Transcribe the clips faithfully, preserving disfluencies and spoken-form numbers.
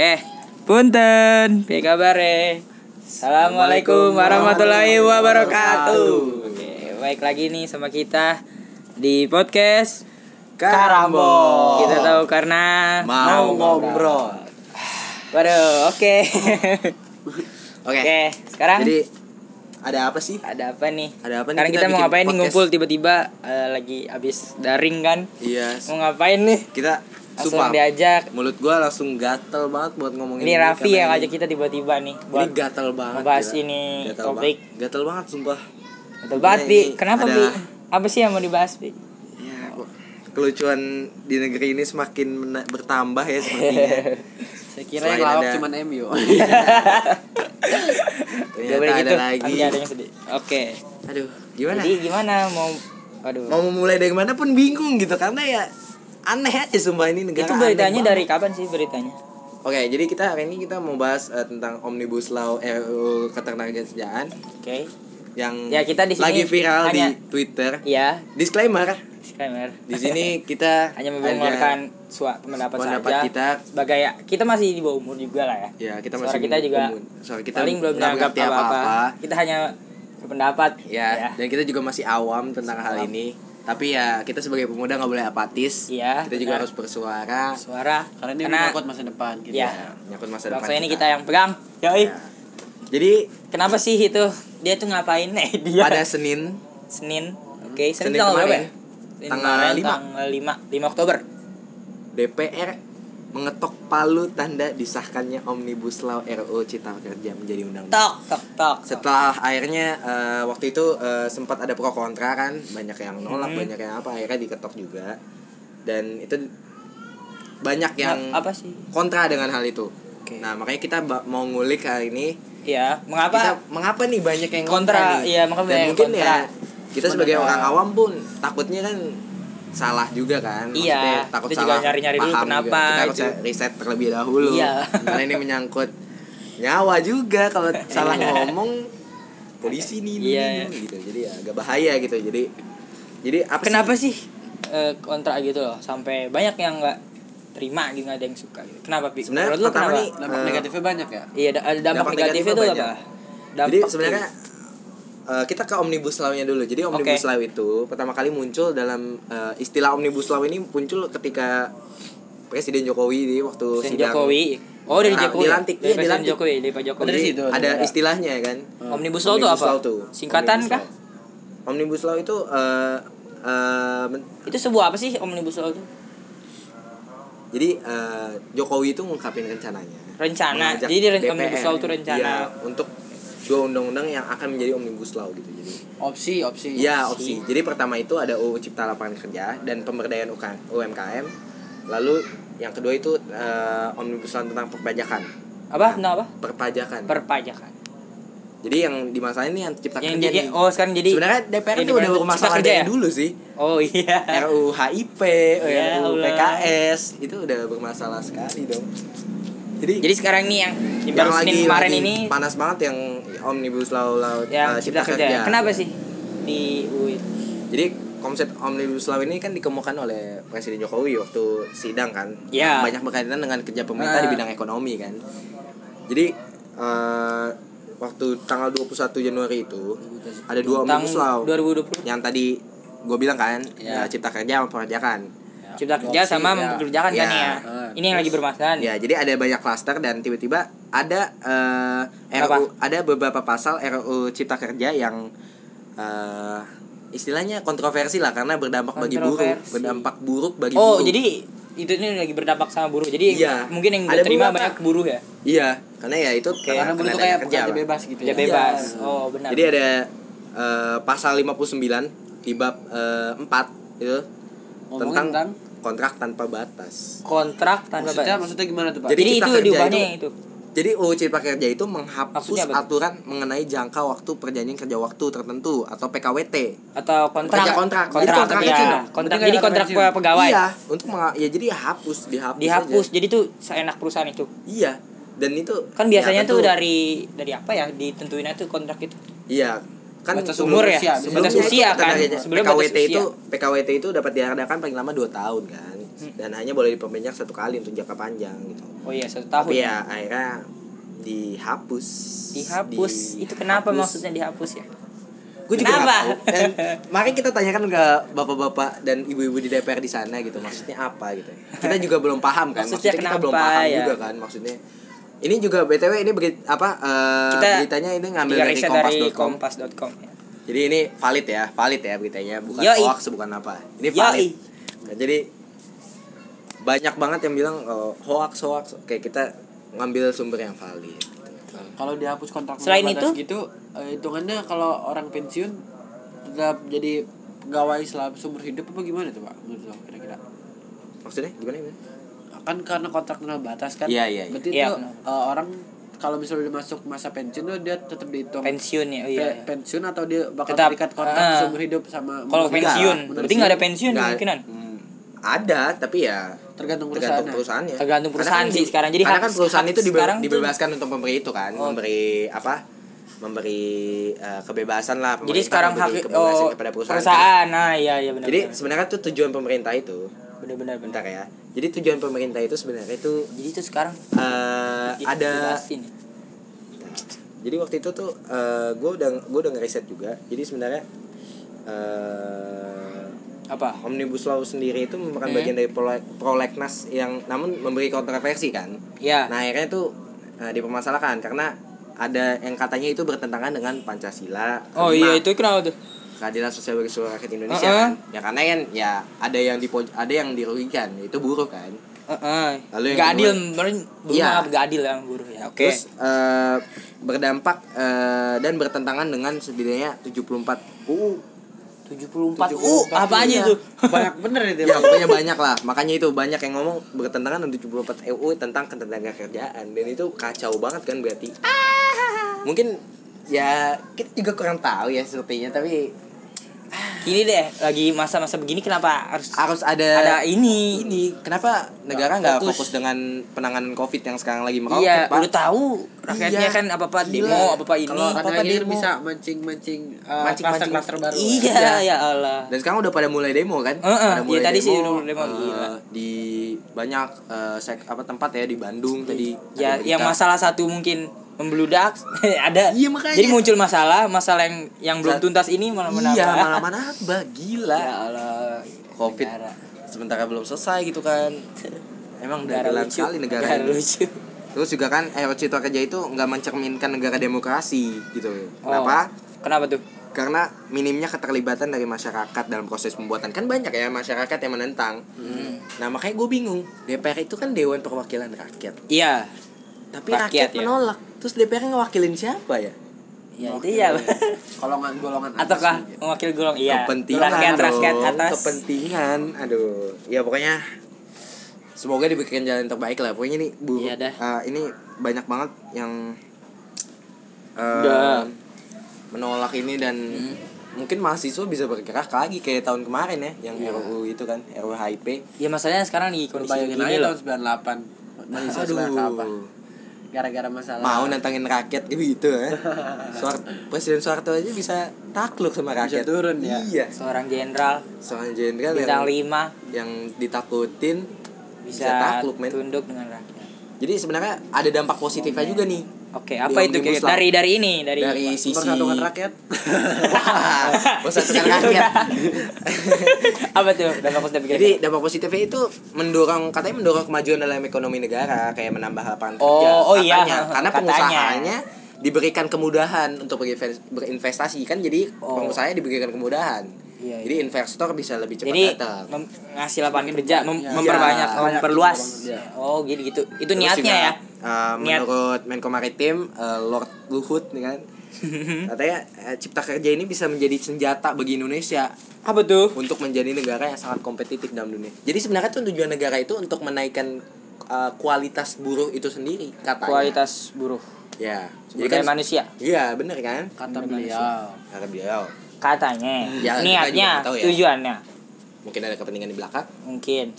Oke, punten, piye kabare? Assalamualaikum warahmatullahi wabarakatuh. Oke, baik lagi nih sama kita di podcast Karambow. Kita tahu karena mau ngobrol. Waduh, oke. Oke. Oke, sekarang jadi ada apa sih? Ada apa nih? Ada apa nih? Sekarang kita, kita mau ngapain nih ngumpul tiba-tiba uh, lagi abis daring kan? Iya. Yes. Mau ngapain nih? Kita langsung diajak. Mulut gue langsung gatel banget buat ngomongin ini. Raffi yang ngajak kita tiba-tiba nih. Buat ini gatel banget. Bahas ini gatel topik. Ba- gatel banget sumpah. Gatel banget Bi. Kenapa Bi? Apa sih yang mau dibahas Bi? Ya, kelucuan di negeri ini semakin mena- bertambah ya sepertinya. Saya kira selain yang lawak ada... cuman M U. Ternyata ada gitu. Lagi. Oke. Okay. Aduh, gimana? Jadi gimana mau aduh. Mau mulai dari mana pun bingung gitu karena ya aneh aja sumpah ini negara. Itu beritanya dari kapan sih beritanya? Oke, okay, jadi kita hari ini kita mau bahas uh, tentang Omnibus Law R U Ketenagakerjaan. Oke. Okay. Yang ya, kita di sini lagi viral hanya... di Twitter. Iya. Disclaimer. Disclaimer. Di sini kita hanya mengeluarkan suara pendapat, pendapat saja. Kita sebagai kita masih di bawah umur juga lah ya. Iya, kita masih. Suara kita juga. Suara kita paling belum menganggap apa-apa. Kita hanya berpendapat. Ya, ya. Dan kita juga masih awam tentang hal ini. Tapi ya kita sebagai pemuda nggak boleh apatis. Ya, kita benar. Juga harus bersuara. Suara. Karena ini menyangkut masa depan. Gitu. Ya, menyangkut masa depan. Bangsa ini kita yang pegang. Yoi. Ya. Jadi kenapa sih itu dia tuh ngapain eh dia? Pada Senin. Senin. Oke, okay. Senin, Senin tanggal berapa ya? Tanggal lima. Tanggal lima Oktober. D P R mengetok palu tanda disahkannya Omnibus Law R U Cipta Kerja menjadi undang-undang. Tok, tok, tok. Setelah akhirnya uh, waktu itu uh, sempat ada pro kontra kan, banyak yang nolak, hmm. banyak yang apa, akhirnya diketok juga. Dan itu banyak yang nah, apa sih? Kontra dengan hal itu. Okay. Nah, makanya kita ba- mau ngulik hari ini. Iya, mengapa? Kita, mengapa nih banyak yang kontra? kontra iya, mengapa banyak mungkin kontra. Ya, kita sebenarnya sebagai orang awam pun takutnya kan salah juga kan. Maksudnya iya. Takut salah nyari-nyari paham dulu kenapa juga. Kita harus riset terlebih dahulu. Iya. Karena ini menyangkut nyawa juga kalau salah ngomong polisi nih iya, iya. gitu. Jadi ya agak bahaya gitu. Jadi jadi apa kenapa sih, sih e, kontra gitu loh sampai banyak yang enggak terima gitu, ada yang suka gitu. Kenapa Pi? Menurut lo kenapa? Nih, dampak uh, negatifnya banyak ya? Iya, ada dampak, dampak negatifnya tuh apa? Jadi sebenarnya Uh, kita ke Omnibus Law-nya dulu. Jadi Omnibus okay. Law itu pertama kali muncul dalam uh, istilah Omnibus Law ini muncul ketika Presiden Jokowi di waktu Presiden sidang Jokowi. Oh, dari Jokowi. Dilantik dari ya, Presiden dilantik. Jokowi, dari Pak Jokowi. Dari situ, ada juga. Istilahnya kan. Hmm. Omnibus Law itu apa? Law tuh. Singkatan Omnibus kah? Law. Omnibus Law itu uh, uh, men- itu sebuah apa sih Omnibus Law itu? Jadi uh, Jokowi itu ngungkapin rencananya. Rencana. Jadi Omnibus Law itu rencana ya, untuk dua undang-undang yang akan menjadi Omnibus Law gitu. Jadi opsi opsi ya opsi. Jadi pertama itu ada U U Cipta Lapangan Kerja dan Pemberdayaan U M K M. Lalu yang kedua itu uh, Omnibus Law tentang perpajakan. Apa? Tentang apa? Perpajakan. Perpajakan. Jadi yang dimasalahin ini yang cipta yang kerja jadi, nih. Oh, sekarang jadi sebenarnya D P R itu udah bermasalah dari ya? Dulu sih. Oh iya. R U H I P, ya, R U P K S itu udah bermasalah sekali dong. Jadi, jadi sekarang nih yang yang, yang lagi, kemarin lagi ini panas banget yang Omnibus Law Law ya, Cipta Kerja. Kerja. Kenapa sih di U I? Jadi konsep Omnibus Law ini kan dikemukakan oleh Presiden Jokowi waktu sidang kan. Ya. Banyak berkaitan dengan kerja pemerintah uh. di bidang ekonomi kan. Jadi uh, waktu tanggal dua puluh satu Januari itu ada dua Omnibus Law. dua ribu dua puluh Yang tadi gue bilang kan, ya. Cipta Kerja sama pekerjaan. Cipta kerja sama ya. Mempekerjakan ya. Kan ya. Uh, ini yang lagi bermasalah. Ya, jadi ada banyak klaster dan tiba-tiba ada uh, R U, ada beberapa pasal R U Cipta Kerja yang uh, istilahnya kontroversi lah karena berdampak bagi buruh, berdampak buruk bagi oh, buruh. Oh, jadi itu ini lagi berdampak sama buruh. Jadi ya. Mungkin yang ada terima banyak buruh ya. Iya, karena ya itu kayak, karena buruh itu kayak kerja bebas gitu. Kerja ya. Bebas. Ya. Oh, benar. Jadi ada uh, pasal lima puluh sembilan di bab uh, empat itu tentang, tentang kontrak tanpa batas. Kontrak tanpa maksudnya, batas. Maksudnya gimana tuh Pak? Jadi, jadi itu diubahnya itu. Jadi U U Cipta Kerja itu menghapus aturan mengenai jangka waktu perjanjian kerja waktu tertentu atau P K W T atau kontrak kerja kontrak. Kontrak, kontrak, kontrak, ya. Kontrak, kontrak jadi kontrak pensiun. Pegawai. Iya, untuk meng- ya jadi hapus, dihapus. Dihapus. Aja. Jadi itu seenak perusahaan itu. Iya. Dan itu kan biasanya tuh dari dari apa ya ditentuinnya tuh kontrak itu. Iya. Kan batas umur ya, batas usia kan. Sebelum P K W T itu P K W T itu dapat diadakan paling lama dua tahun kan. Hmm. Dan hanya boleh diperpanjang satu kali untuk jangka panjang gitu. Oh iya, satu tahun. Tapi ya akhirnya dihapus. Dihapus. Di... Itu kenapa hapus. Maksudnya dihapus ya? Gua juga kenapa? Dan mari kita tanyakan ke bapak-bapak dan ibu-ibu di D P R di sana gitu, maksudnya apa gitu. Kita juga belum paham kan, maksudnya, maksudnya kita kenapa, belum paham ya? Juga kan maksudnya. Ini juga B T W ini berita, apa uh, kita beritanya ini ngambil dari kompas dot com. kompas dot com ya. Jadi ini valid ya, valid ya beritanya, bukan hoax, bukan apa. Ini valid. Nah, jadi banyak banget yang bilang oh, hoax hoax. Oke, kita ngambil sumber yang valid. Kalau dihapus kontrak selain itu gitu, hitungannya kalau orang pensiun tetap jadi pegawai selama seumur hidup apa gimana tuh Pak? Menurut kira-kira. Maksudnya gimana ya? Kan karena kontrak tanpa batas kan. Iya, iya, iya. Berarti iya, itu uh, orang kalau misalnya udah masuk masa pensiun tuh dia tetap dihitung pensiun ya. Oh, iya, iya. Pensiun atau dia bakal tetap, terikat kontrak uh, seumur hidup sama. Kalau pensiun, berarti enggak ada pensiun kemungkinan. Hmm, ada, tapi ya tergantung perusahaan. Tergantung perusahaannya. Tergantung perusahaan sih sekarang. Jadi karena kan perusahaan itu dibe- dibebaskan tuh, untuk memberi itu kan, oh. memberi apa? Memberi uh, kebebasan lah. Jadi sekarang hak oh, kepada perusahaan. Perusahaan. Itu. Nah, iya iya benar. Jadi sebenarnya tuh tujuan pemerintah itu benar-benar bentar ya. Jadi tujuan pemerintah itu sebenarnya itu jadi itu sekarang uh, ada ya? Jadi waktu itu tuh uh, gue udah gue udah ngeriset juga. Jadi sebenarnya uh, apa Omnibus Law sendiri itu merupakan hmm. bagian dari prolegnas yang namun memberi kontroversi kan. Ya. Nah akhirnya tuh uh, dipermasalahkan karena ada yang katanya itu bertentangan dengan Pancasila. Oh kelima. Iya itu kenapa tuh? Keadilan sosial bagi seluruh rakyat Indonesia uh-uh. kan. Ya karena kan ya ada yang dipo- ada yang dirugikan, itu buruh kan. Heeh. Uh-uh. Lalu enggak adil, maaf enggak adil yang buruh ya. Oke. Okay. Terus uh, berdampak uh, dan bertentangan dengan sebenarnya tujuh puluh empat U U tujuh puluh empat U apa aja itu? Banyak bener itu. Ya, pokoknya banyak lah. Makanya itu banyak yang ngomong bertentangan dengan tujuh puluh empat U U tentang ketenaga kerjaan dan itu kacau banget kan berarti. Ah. Mungkin ya kita juga kurang tahu ya sepertinya tapi gini deh, lagi masa-masa begini kenapa harus harus ada ada ini ini kenapa negara nggak fokus. fokus dengan penanganan COVID yang sekarang lagi merokok? Iya, Pak. Udah tahu rakyatnya iya, kan apa-apa demo apa-apa ini apa apa dia bisa mancing-mancing uh, klaster-klaster baru iya ya. Ya Allah dan sekarang udah pada mulai demo kan uh-uh, pada mulai iya, tadi demo, sih udah demo uh, gila. Di banyak uh, sek, apa tempat ya di Bandung tadi ya yang masalah satu mungkin membludak ada iya, jadi muncul masalah masalah yang yang belum tuntas ini malah menambah iya malah menambah gila ya Allah COVID negara. Sementara belum selesai gitu kan emang udah gelap sekali negara, negara ini. Terus juga kan R U U Cipta Kerja itu nggak mencerminkan negara demokrasi gitu kenapa oh, kenapa tuh karena minimnya keterlibatan dari masyarakat dalam proses pembuatan kan banyak ya masyarakat yang menentang hmm. Nah makanya gue bingung D P R itu kan Dewan Perwakilan Rakyat iya tapi rakyat, rakyat ya. Menolak terus D P R ngewakilin siapa ya? Ya itu ya golongan-golongan ataukah mewakili golongan iya kepentingan rakyat atas kepentingan aduh ya pokoknya semoga dibikin jalan terbaik lah pokoknya nih bu iya uh, ini banyak banget yang uh, menolak ini dan hmm. mungkin mahasiswa bisa bergerak lagi kayak tahun kemarin ya yang yeah. R U U itu kan R U U H I P ya masalahnya sekarang nih kondisi gini loh tahun sembilan puluh delapan mahasiswa apa? Gara-gara masalah mau nantangin rakyat gitu ya. Soart, Presiden Soeharto aja bisa takluk sama rakyat. Bisa turun ya. Iya. Seorang jenderal, seorang jenderal bintang lima yang ditakutin bisa, bisa takluk men. Tunduk dengan rakyat. Jadi sebenarnya ada dampak positifnya oh, juga nih. Oke, okay, apa itu kira dari dari ini dari, dari sisi persatuan rakyat. Persatuan rakyat. Apa tuh dampak positifnya? Jadi dampak positifnya itu mendorong katanya mendorong kemajuan dalam ekonomi negara kayak menambah lapangan oh, kerja. Oh iya. Karena katanya. Pengusahanya diberikan kemudahan untuk berinvestasi kan jadi oh. Pengusahanya diberikan kemudahan. Iya, jadi iya. Investor bisa lebih cepat jadi, datang. Jadi mem- ngasih lapangan kerja, mem- ya, memperbanyak, ya, memperluas. Ya. Oh, gini gitu. Itu terus niatnya juga, ya. Uh, Niat. Menurut Menko Maritim, uh, Lord Luhut nih kan. Katanya uh, Cipta Kerja ini bisa menjadi senjata bagi Indonesia. Apa tuh? Untuk menjadi negara yang sangat kompetitif dalam dunia. Jadi sebenarnya tuh tujuan negara itu untuk menaikkan uh, kualitas buruh itu sendiri katanya. Kualitas buruh. Ya. Jadi kan manusia. Iya, benar kan? Kata beliau. Kata beliau. Katanya, ya, niatnya, ya. Tujuannya. Mungkin ada kepentingan di belakang. Mungkin.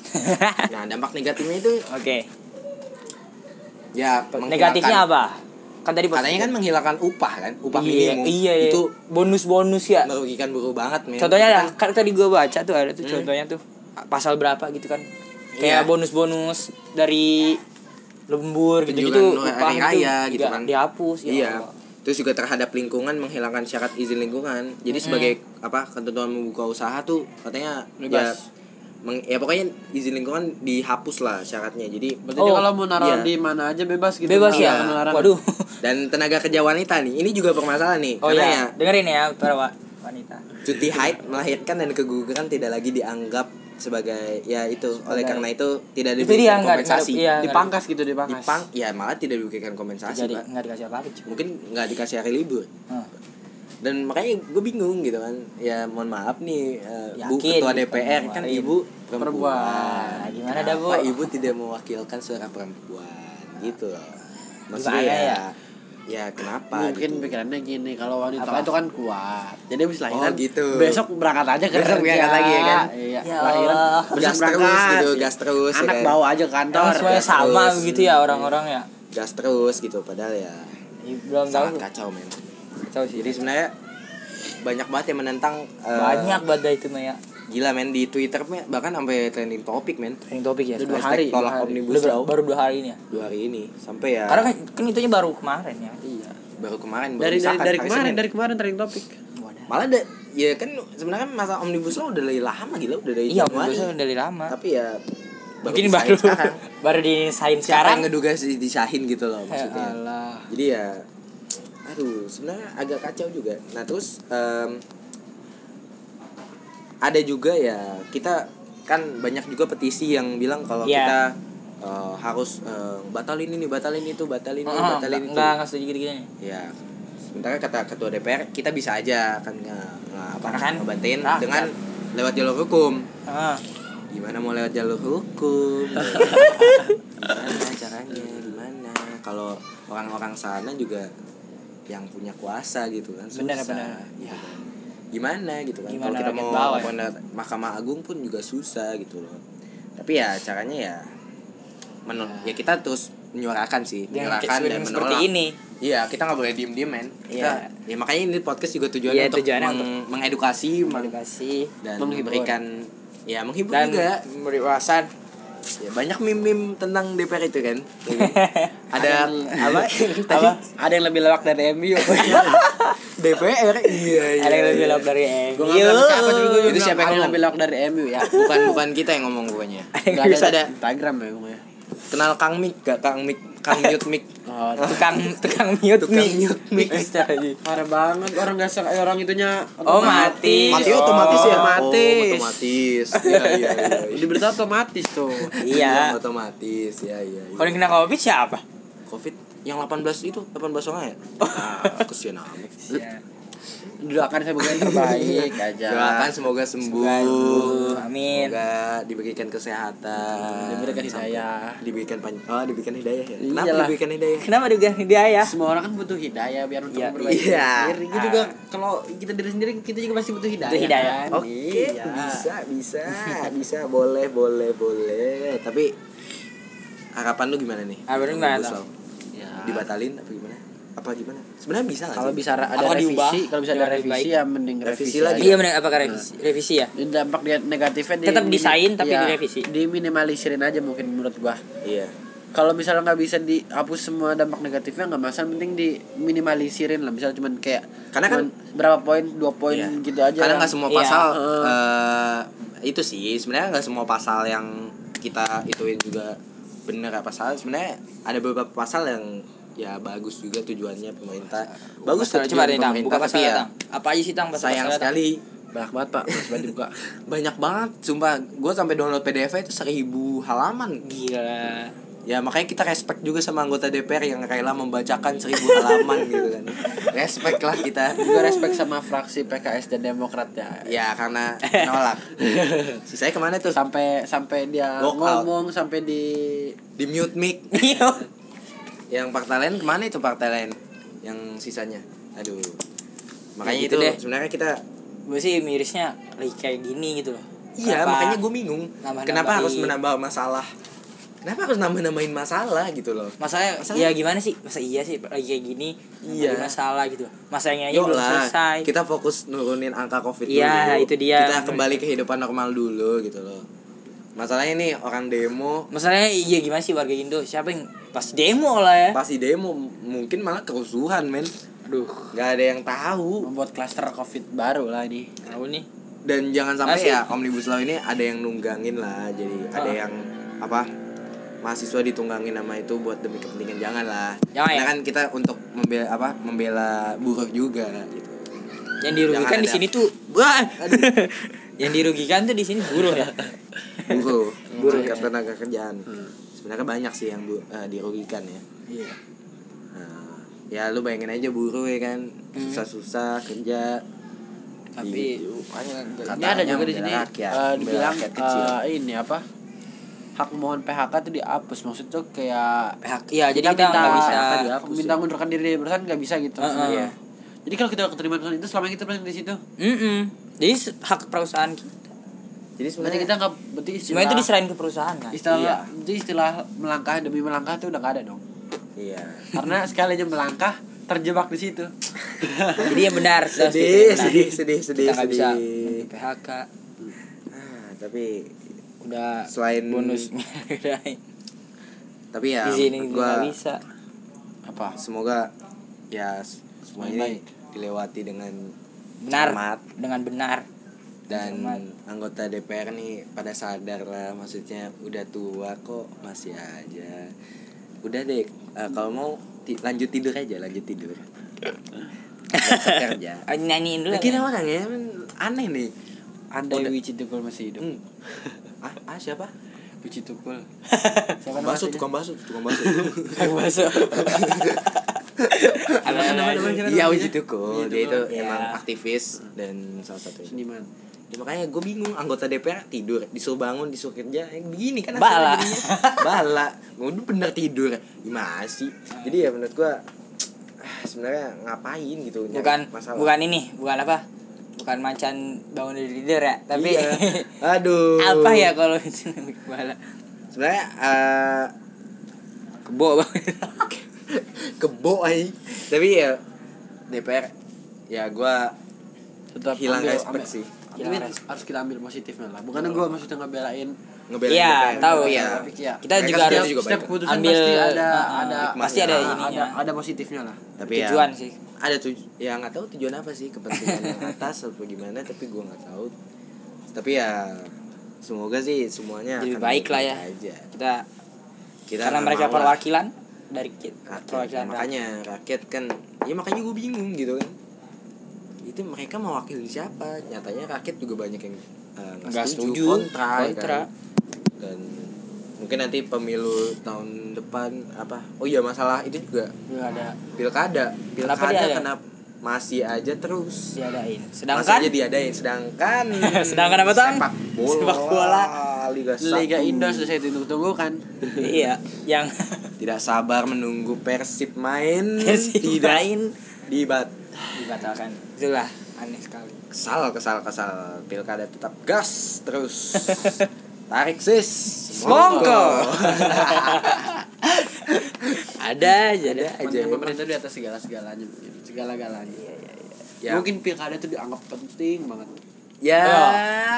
Nah, dampak negatifnya itu. Oke. Okay. Ya, negatifnya apa? Kan tadi katanya kan menghilangkan upah kan, upah iya, minimum. Iya, iya. Itu bonus-bonus ya. Merugikan buruh banget. Men. Contohnya ya, kan tadi gue baca tuh ada tuh hmm. contohnya tuh pasal berapa gitu kan. Kayak iya. Bonus-bonus dari lembur gitu-gitu, upah itu gitu kan dihapus ya. Iya. Allah. Terus juga terhadap lingkungan, menghilangkan syarat izin lingkungan. Jadi mm-hmm. sebagai apa ketentuan membuka usaha tuh katanya bebas. Ya, meng, ya pokoknya izin lingkungan dihapus lah syaratnya. Jadi berarti oh, kalau mau naruh iya. di mana aja bebas gitu. Bebas ya. Melarang. Waduh. Dan tenaga kerja wanita nih, ini juga permasalahan nih. Oh iya. Ya, dengerin ya para wanita. Cuti haid, melahirkan dan keguguran tidak lagi dianggap sebagai ya itu sebagai. Oleh karena itu tidak diberikan kompensasi, iya, dipangkas gitu dipangkas Dipang, ya malah tidak diberikan kompensasi, tidak di, nggak dikasih apa-apa cuman. Mungkin nggak dikasih hari libur hmm. dan makanya gue bingung gitu kan ya, mohon maaf nih uh, Yakin, Bu Ketua D P R kan ibu perempuan, perempuan. Gimana dah Bu, ibu tidak mewakilkan suara perempuan gitu loh maksudnya ya, ya ya kenapa mungkin gitu. Pikirannya gini, kalau wanita apa? Itu kan kuat jadi habis lahiran oh, gitu. Besok berangkat aja kerja, besok berangkat lagi ya kan iya. Ya lahiran gas terus gitu, gas terus anak ya, bawa aja kantor semuanya sama terus. Gitu ya orang-orang ya gas terus gitu, padahal ya, ya belum sangat tahu. Kacau men kacau sih, jadi sebenarnya banyak banget yang menentang banyak uh, badai itu men ya gila men, di Twitter men, bahkan sampai trending topik men, trending topik ya dua hari, tolak omnibus law baru dua hari ini ya dua hari ini sampai ya karena kan itunya baru kemarin ya iya baru kemarin baru dari dari, dari kemarin dari kemarin trending topik malah da, ya kan sebenarnya masa omnibus law udah dari lama gila udah dari iya omnibus law udah dari lama tapi ya baru mungkin baru sekarang. Baru disahin sekarang ngeduga disahin gitu loh maksudnya Allah. Jadi ya aduh sebenarnya agak kacau juga. Nah terus um, ada juga ya, kita kan banyak juga petisi yang bilang kalau yeah. kita uh, harus uh, batalin ini, batalin itu, batalin ini, oh, batalin enggak, itu. Enggak, enggak setuju gitu-gitu nih. Ya. Sementara kata Ketua D P R, kita bisa aja kan nge, nge, apa, kan ngebantain nah, dengan kan. Lewat jalur hukum. Uh. Gimana mau lewat jalur hukum? Gimana caranya? Gimana? Kalau orang-orang sana juga yang punya kuasa gitu kan. Benar-benar. Ya. Gimana gitu kan, kalau kita mau lapor ke Mahkamah Agung pun juga susah gitu loh. Tapi ya caranya ya menol- ya kita terus menyuarakan sih, menyuarakan dan menolak seperti ini. Iya, kita nggak boleh diem-diem men. Iya. Ya makanya ini podcast juga tujuannya ya, untuk meng- mengedukasi, mengedukasi dan menghibur. Memberikan ya menghibur dan juga memberi wawasan. Ya banyak meme-meme tentang D P R itu kan. Ada apa? Tadi ada yang lebih lawak dari M U. D P R iya iya. Ada yang lebih lawak dari M U. Itu siapa yang lebih lawak dari M U ya? Bukan bukan kita yang ngomong bukannya. Enggak ada Instagram ya ngomongnya. Kenal Kang Mik, gak Kang Mik, Kang Mute Mik. Oh, tukang tukang mute mik. Parah banget orang enggak sengaja orang itunya. Oh, mati. Mati otomatis ya, mati. Otomatis. Iya iya iya. Diberita otomatis tuh. Iya. Otomatis. Iya iya. Kalau kena Covid siapa? Covid yang delapan belas itu, delapan belas orang ya? Ah, kesian amat. Doakan semoga yang terbaik aja. Doakan semoga sembuh. Semoga, amin. Semoga diberikan kesehatan. Diberikan hidayah. Diberikan pan- oh, diberikan hidayah ya. Kenapa Iyalah. diberikan hidayah? Kenapa diberikan hidayah? Semua orang kan butuh hidayah biar untuk ya, berbaik iya. sendiri. Kita juga kalau kita diri sendiri kita juga pasti butuh hidayah. Butuh hidayah. Kan? Oke, okay. iya. bisa, bisa, bisa. Boleh, boleh, boleh. Tapi harapan lu gimana nih? Harapan gimana? Ya. Dibatalin apa gimana? Apa gimana? Sebenarnya bisa enggak? Kalau bisa ada apa revisi, kalau bisa ada revisi ya mending revisi, revisi lagi. Iya mending apakah revisi? Nah. Revisi ya. Dampak negatifnya tetap di, disain tapi ya, direvisi. Diminimalisin aja mungkin menurut gua. Iya. Kalau misalnya enggak bisa dihapus semua dampak negatifnya enggak masalah, penting diminimalisin lah. Misalnya cuman kayak karena kan berapa poin, dua poin iya. gitu aja. Karena enggak semua pasal iya. uh, itu sih sebenarnya enggak semua pasal yang kita ituin juga bener apa salah. Sebenarnya ada beberapa pasal yang ya bagus juga tujuannya pemerintah. Bagus tuh tujuan pemerintah tapi ya. Apa aja sih Tang? Sayang sekali banyak banget Pak, harus bantu buka. Banyak banget, sumpah. Gue sampai download P D F-nya itu seribu halaman. Gila. Ya makanya kita respect juga sama anggota D P R yang rela membacakan seribu halaman gitu kan. Respect lah kita. Juga respect sama fraksi P K S dan Demokrat ya. Ya karena nolak. Sisanya kemana tuh? Sampai sampai dia Walkout. Ngomong sampai di di mute mic. Yang partai lain kemana itu partai lain yang sisanya aduh makanya ya gitu itu deh. Sebenarnya kita gue sih mirisnya kayak gini gitu loh iya kenapa, makanya gue bingung kenapa harus menambah masalah kenapa harus nambah nambahin masalah gitu loh masalahnya masalah. Ya gimana sih masa iya sih lagi kayak gini iya masalah gitu masalahnya aja belum selesai kita fokus nurunin angka covid iya, dulu itu dia. Kita kembali kehidupan normal dulu gitu loh Masalahnya nih orang demo. Masalahnya iya gimana sih warga Indo? Siapa yang pas demo lah ya? Pasti demo mungkin malah kerusuhan, men. Aduh, enggak ada yang tahu. Membuat klaster Covid baru lah ini. Tahu nih. Dan jangan sampai Masih. ya Omnibus Law ini ada yang nunggangin lah. Jadi oh. ada yang apa? Mahasiswa ditunggangin nama itu buat demi kepentingan, janganlah. Jangan, karena ya? Kan kita untuk membela apa? Membela buruh juga gitu. Yang dirugikan di sini tuh wah. Yang dirugikan tuh di sini buruh ya. Buruh, buruh ya. Ketenaga kerjaan. Hmm. Sebenarnya banyak sih yang bu- uh, dirugikan ya. Iya. Yeah. Nah, ya lu bayangin aja buruh ya kan, susah-susah kerja. Tapi ini ada juga di sini rakyat, uh, dibilang uh, ini apa? Hak mohon P H K itu dihapus, maksud tuh kayak P H K. Iya, jadi kita enggak bisa minta mundurkan diri dari perusahaan, enggak bisa gitu. Uh-uh. Ya. Jadi kalau kita keterima perusahaan itu selama kita berada di situ. Mm-mm. Jadi hak perusahaan kita. Jadi sebenarnya kita enggak berarti istilah itu diserahin ke perusahaan kan. Istilah iya. Jadi istilah melangkah demi melangkah itu udah enggak ada dong. Iya. Karena sekali aja melangkah terjebak di situ. Jadi yang benar, sedih, sedih, sedih, sedih. Kita enggak bisa P H K. Nah, tapi udah selain bonusnya tapi ya di sini gua bisa apa semoga ya semua ini dilewati dengan benar cermat, dengan benar dan cermat. Anggota D P R nih pada sadar lah, maksudnya udah tua kok masih aja. Udah deh, uh, kalau mau ti- lanjut tidur aja lanjut tidur kerja. Nyanyiin dulu lagi orang ya, aneh nih. Andai Wiji Thukul masih hidup. Hmm. Ah, ah siapa? Wiji Thukul. Tukang bakso, tukang bakso, tukang bakso. Tukang bakso. Iya Wiji Thukul, dia itu ya. Emang aktivis dan salah satu seniman. Ya, makanya gue bingung anggota D P R tidur, disuruh bangun, disuruh kerja yang begini kan bala. Bala. Udah bener tidur. Gimana sih? Jadi ya menurut gue sebenarnya ngapain gitu. Bukan masalah. Bukan ini, bukan apa? Bukan macan bangun dari tidur ya, tapi iya. Aduh apa ya kalau itu kepala sebenarnya uh, kebo banget kebo aja. Tapi ya D P R ya gue tetap hilang ambil, respect ambil, sih tapi harus kita ambil positifnya lah, bukan gue maksudnya ngebelain ngebelain ya, D P R tahu ya, ya. Kita mereka juga harus juga setiap keputusan ambil, pasti ada uh, ada pasti ada ya, ada, ada positifnya lah tapi tujuan ya, sih ada tujuan ya nggak tahu tujuan apa sih, kepentingan yang atas atau gimana, tapi gue nggak tahu. Tapi ya semoga sih semuanya jadi akan baik lah ya aja. Kita, kita karena mereka perwakilan dari kita, perwakilan makanya rakyat kan ya, makanya gue bingung gitu kan, itu mereka mewakili siapa, nyatanya rakyat juga banyak yang uh, nggak setuju, kontra, kontra. Kan? Dan mungkin nanti pemilu tahun depan apa oh iya masalah itu juga pilkada pilkada pilkada kenapa, kenapa masih aja terus diadain sedangkan masih aja diadain sedangkan sedangkan apa tang sepak bola, sepak bola. Liga, Liga Indo sudah ditunggu-tunggu kan. Iya yang tidak sabar menunggu Persib main Persib tidak main dibat dibatalkan itulah aneh sekali. Kesal kesal kesal pilkada tetap gas terus. Tarik sis, monggo. Ada aja, ada aja. Pemerintah di atas segala-segalanya, segala-galanya. Iya, iya, iya. Mungkin pilkada itu dianggap penting banget. Ya,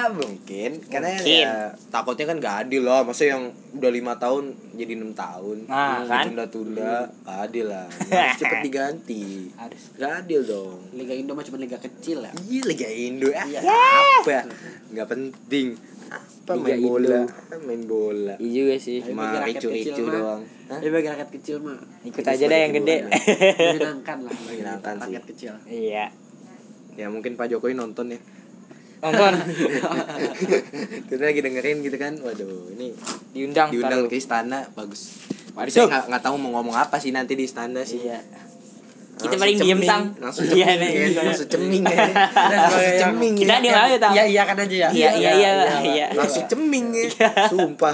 oh. mungkin. Karena mungkin. Ya, takutnya kan gak adil lah. Maksudnya yang udah lima tahun jadi enam tahun. Nah, hmm, kan? Tunda-tunda, hmm. gak adil lah. Harus cepet diganti. Harus. Gak adil dong. Liga Indo mah cuma liga kecil lah. Iya, Liga Indo ya. Yes. Apa? Gak penting. Apa main bola, main bola. Iya juga sih. Cuma ricu-ricu doang. Hah? Dia bagi rakyat kecil mah. Ikut itu aja deh yang gede. Menyenangkan lah. Menyenangkan sih. Rakyat kecil. Iya. Ya mungkin Pak Jokowi nonton ya. Nonton. Kita lagi dengerin gitu kan. Waduh, ini diundang diundang ke istana bagus. Saya enggak enggak tahu mau ngomong apa sih nanti di istana sih. Iya. Kita paling diem tang. Iya nih. Langsung ceming ya. Langsung ceming. Kita diam aja tang. Iya iya kan aja ya. Iya iya iya. Langsung ceming ya. Sumpah.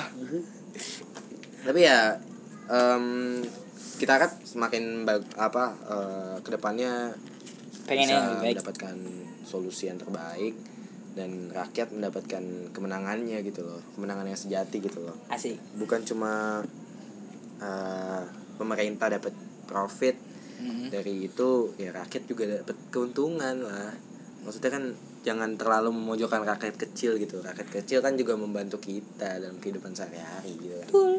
Tapi ya um, kita kan semakin bag- apa uh, kedepannya pengen bisa mendapatkan solusi yang terbaik dan rakyat mendapatkan kemenangannya gitu loh, kemenangan yang sejati gitu loh. Asik. Bukan cuma uh, pemerintah dapat profit. Mm-hmm. Dari itu ya rakyat juga dapat keuntungan lah, maksudnya kan jangan terlalu memojokkan rakyat kecil gitu. Rakyat kecil kan juga membantu kita dalam kehidupan sehari-hari gitu kan. Betul.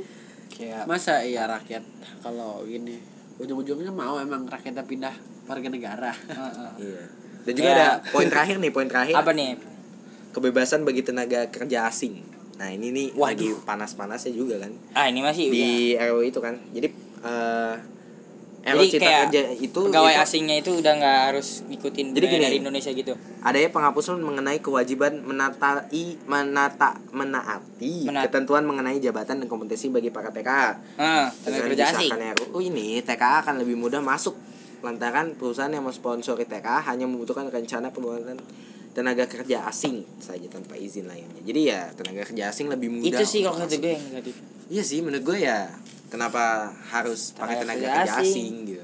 Kayak masa iya rakyat kalau gini ujung-ujungnya mau emang rakyatnya pindah warga negara. Uh-uh. Iya. Dan juga kayak ada poin terakhir nih, poin terakhir. Apa nih? Kebebasan bagi tenaga kerja asing. Nah, ini nih Waduh. lagi panas-panasnya juga kan. Ah, ini masih di ya. R U itu kan. Jadi uh, R U Cipta Kerja itu pegawai itu, asingnya itu udah enggak harus ngikutin budaya gini, dari Indonesia gitu. Adanya penghapusan mengenai kewajiban menatai menata menaati Menat. ketentuan mengenai jabatan dan kompetensi bagi para T K A. Heeh, tenaga kerja asing. R U ini T K A akan lebih mudah masuk lantaran perusahaan yang mensponsori T K A hanya membutuhkan rencana penurunan tenaga kerja asing saja tanpa izin lainnya. Jadi ya tenaga kerja asing lebih mudah. Itu sih kalau kata gue yang tadi. Iya sih menurut gue ya. Kenapa harus pakai tenaga kerja asing, asing gitu?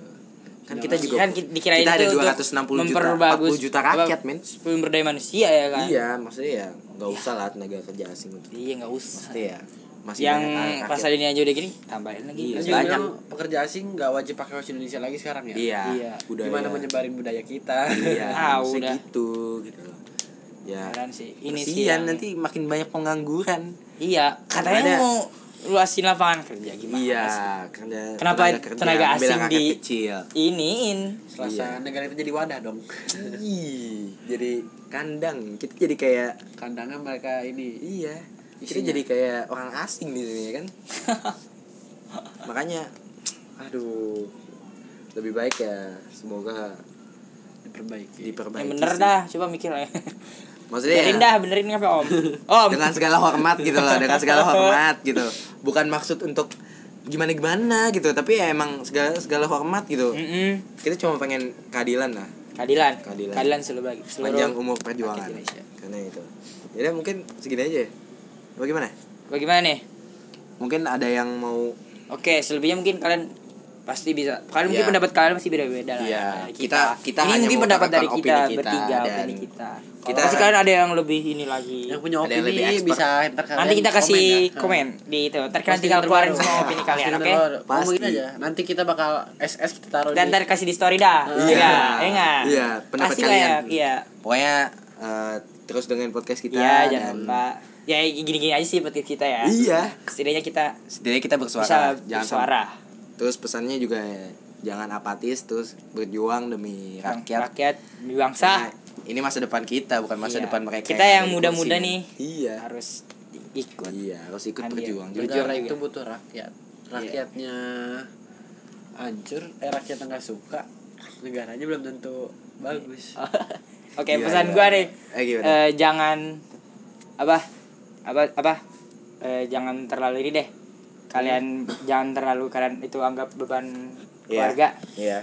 Kan kita juga kan kita, kita ada dua ratus enam puluh juta, empat puluh juta rakyat, men. Sumber daya manusia ya kan. Iya, maksudnya ya enggak usah lah tenaga kerja asing untuk. Iya, enggak usah. Pasti ya. Masih yang pasal ini aja udah gini, tambahin lagi. Iya, banyak pekerja asing enggak wajib pakai bahasa Indonesia lagi sekarang ya. Iya. iya. Gimana menyebarin budaya kita? Iya, ah, udah gitu gitu. Ya. Sih. Ini sih nanti makin banyak pengangguran. Iya, katanya mau luasin lapangan kerja gimana? Iya, kerja, kenapa tenaga, tenaga asing di kecil. Iniin Selasa iya. negara itu jadi wadah dong. Ih, jadi kandang. Kita jadi kayak kandangnya mereka ini. Iya. Isinya. Kita jadi kayak orang asing di sini kan. Makanya aduh. Lebih baik ya semoga diperbaiki. Diperbaiki. Yang bener sih. dah, coba mikir ya. Maksudnya benerin ya, dah, benerin apa om? Om dengan segala hormat gitu loh, dengan segala hormat gitu. Bukan maksud untuk gimana-gimana gitu, tapi ya emang segala segala hormat gitu. Mm-hmm. Kita cuma pengen keadilan lah. Keadilan. Keadilan. Keadilan seluruh bagi. Panjang umur perjuangan. Karena itu. Jadi mungkin segini aja. Bagaimana? Bagaimana nih? Mungkin ada yang mau. Oke, selebihnya mungkin kalian pasti bisa. Kalian ya. mungkin pendapat kalian masih beda-beda lah. Ya. Kita, kita ini mungkin pendapat dari kita, kita bertiga, opini kita. Kita pasti kalian ada yang lebih ini lagi. Yang punya opini yang bisa nanti kita kasih komen, komen ya. di itu. Ntar kalian tinggal keluarin semua opini kalian, oke? Okay? Pasti aja. Nanti kita bakal S S kita taruh. Dan ntar kasih di story dah. Iya, yeah. yeah. enggak? Iya, yeah. pendapat pasti kalian. Banyak. Iya. Pokoknya uh, terus dengan podcast kita. Iya, yeah, jangan lupa. Ya gini-gini aja sih podcast kita ya. Iya. Setidaknya kita setidaknya kita bersuara. Jangan bersuara. Terus pesannya juga jangan apatis, terus berjuang demi rakyat, rakyat demi bangsa. Ini masa depan kita, bukan masa iya. depan mereka. Kita yang, yang muda-muda nih iya. harus ikut. Iya, harus ikut Andi, berjuang. Negara itu butuh rakyat. Rakyatnya iya. hancur, eh rakyatnya enggak suka, negaranya belum tentu bagus. Oke, okay, pesan iya. gua nih. Eh, e, jangan apa? Apa apa? E, jangan terlalu ini deh. Kalian jangan terlalu kalian itu anggap beban keluarga. Iya. Yeah.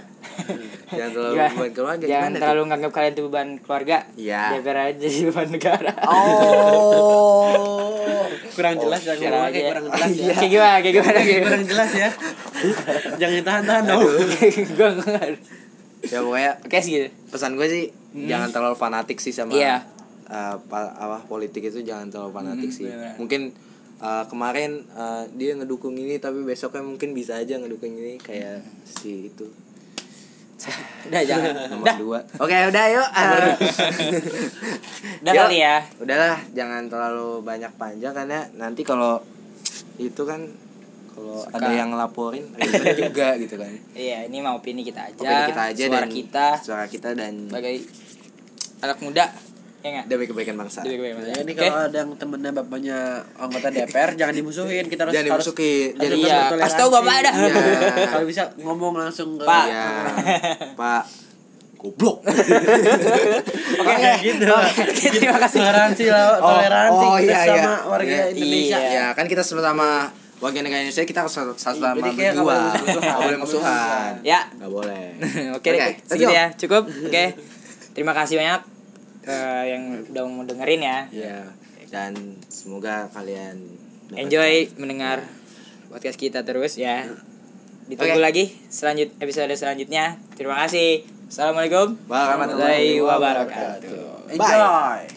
Yeah. Jangan terlalu beban keluarga. Jangan terlalu nganggap kalian itu beban keluarga. Iya. Yeah. Biar aja jadi beban negara. Oh. Kurang jelas oh, ya ngomongnya kayak kurang jelas oh, ya. Iya. Kayak gimana? Kayak gimana? Kayak kurang jelas ya. Jangan ditahan-tahan dong. Gua enggak. Ya pokoknya oke sih gitu. Pesan gue sih hmm. jangan terlalu fanatik sih sama yeah. uh, apa politik itu jangan terlalu fanatik hmm, sih. Bener-bener. Mungkin Uh, kemarin uh, dia ngedukung ini tapi besoknya mungkin bisa aja ngedukung ini kayak hmm. si itu. Udah jangan nomor dua. Oke, udah yuk. Uh, udah kali ya. Udahlah, jangan terlalu banyak panjang karena nanti kalau itu kan kalau ada yang laporin ada juga gitu kan. Iya, ini mau opini kita aja. Opini kita aja suara dan kita, suara kita dan sebagai anak muda. Enggak. Demi kebaikan bangsa. Demi kebaikan bangsa. Nah, ini okay. kalau ada yang temennya bapaknya anggota D P R jangan dimusuhin, kita harus jangan harus jadi iya. Kasih tahu bapak ada. Ya. Kalau bisa ngomong langsung ke Pak. Ya. Pak goblok. Oke okay. gitu. Okay. Terima kasih toleransi lah, oh, toleransi oh, kita iya, sama iya. warga iya. Indonesia. Iya, kan kita sama warga negara Indonesia kita harus sama berdua. Enggak boleh musuhan. Ya. Enggak boleh. Oke, segitu ya. Cukup. Oke. Terima kasih banyak. Uh, yang udah mau dengerin ya. Iya. Dan semoga kalian enjoy kan. mendengar ya. podcast kita terus ya. Ditunggu okay. lagi selanjut episode selanjutnya. Terima kasih. Assalamualaikum warahmatullahi wabarakatuh. Enjoy.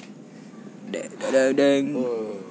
Bye.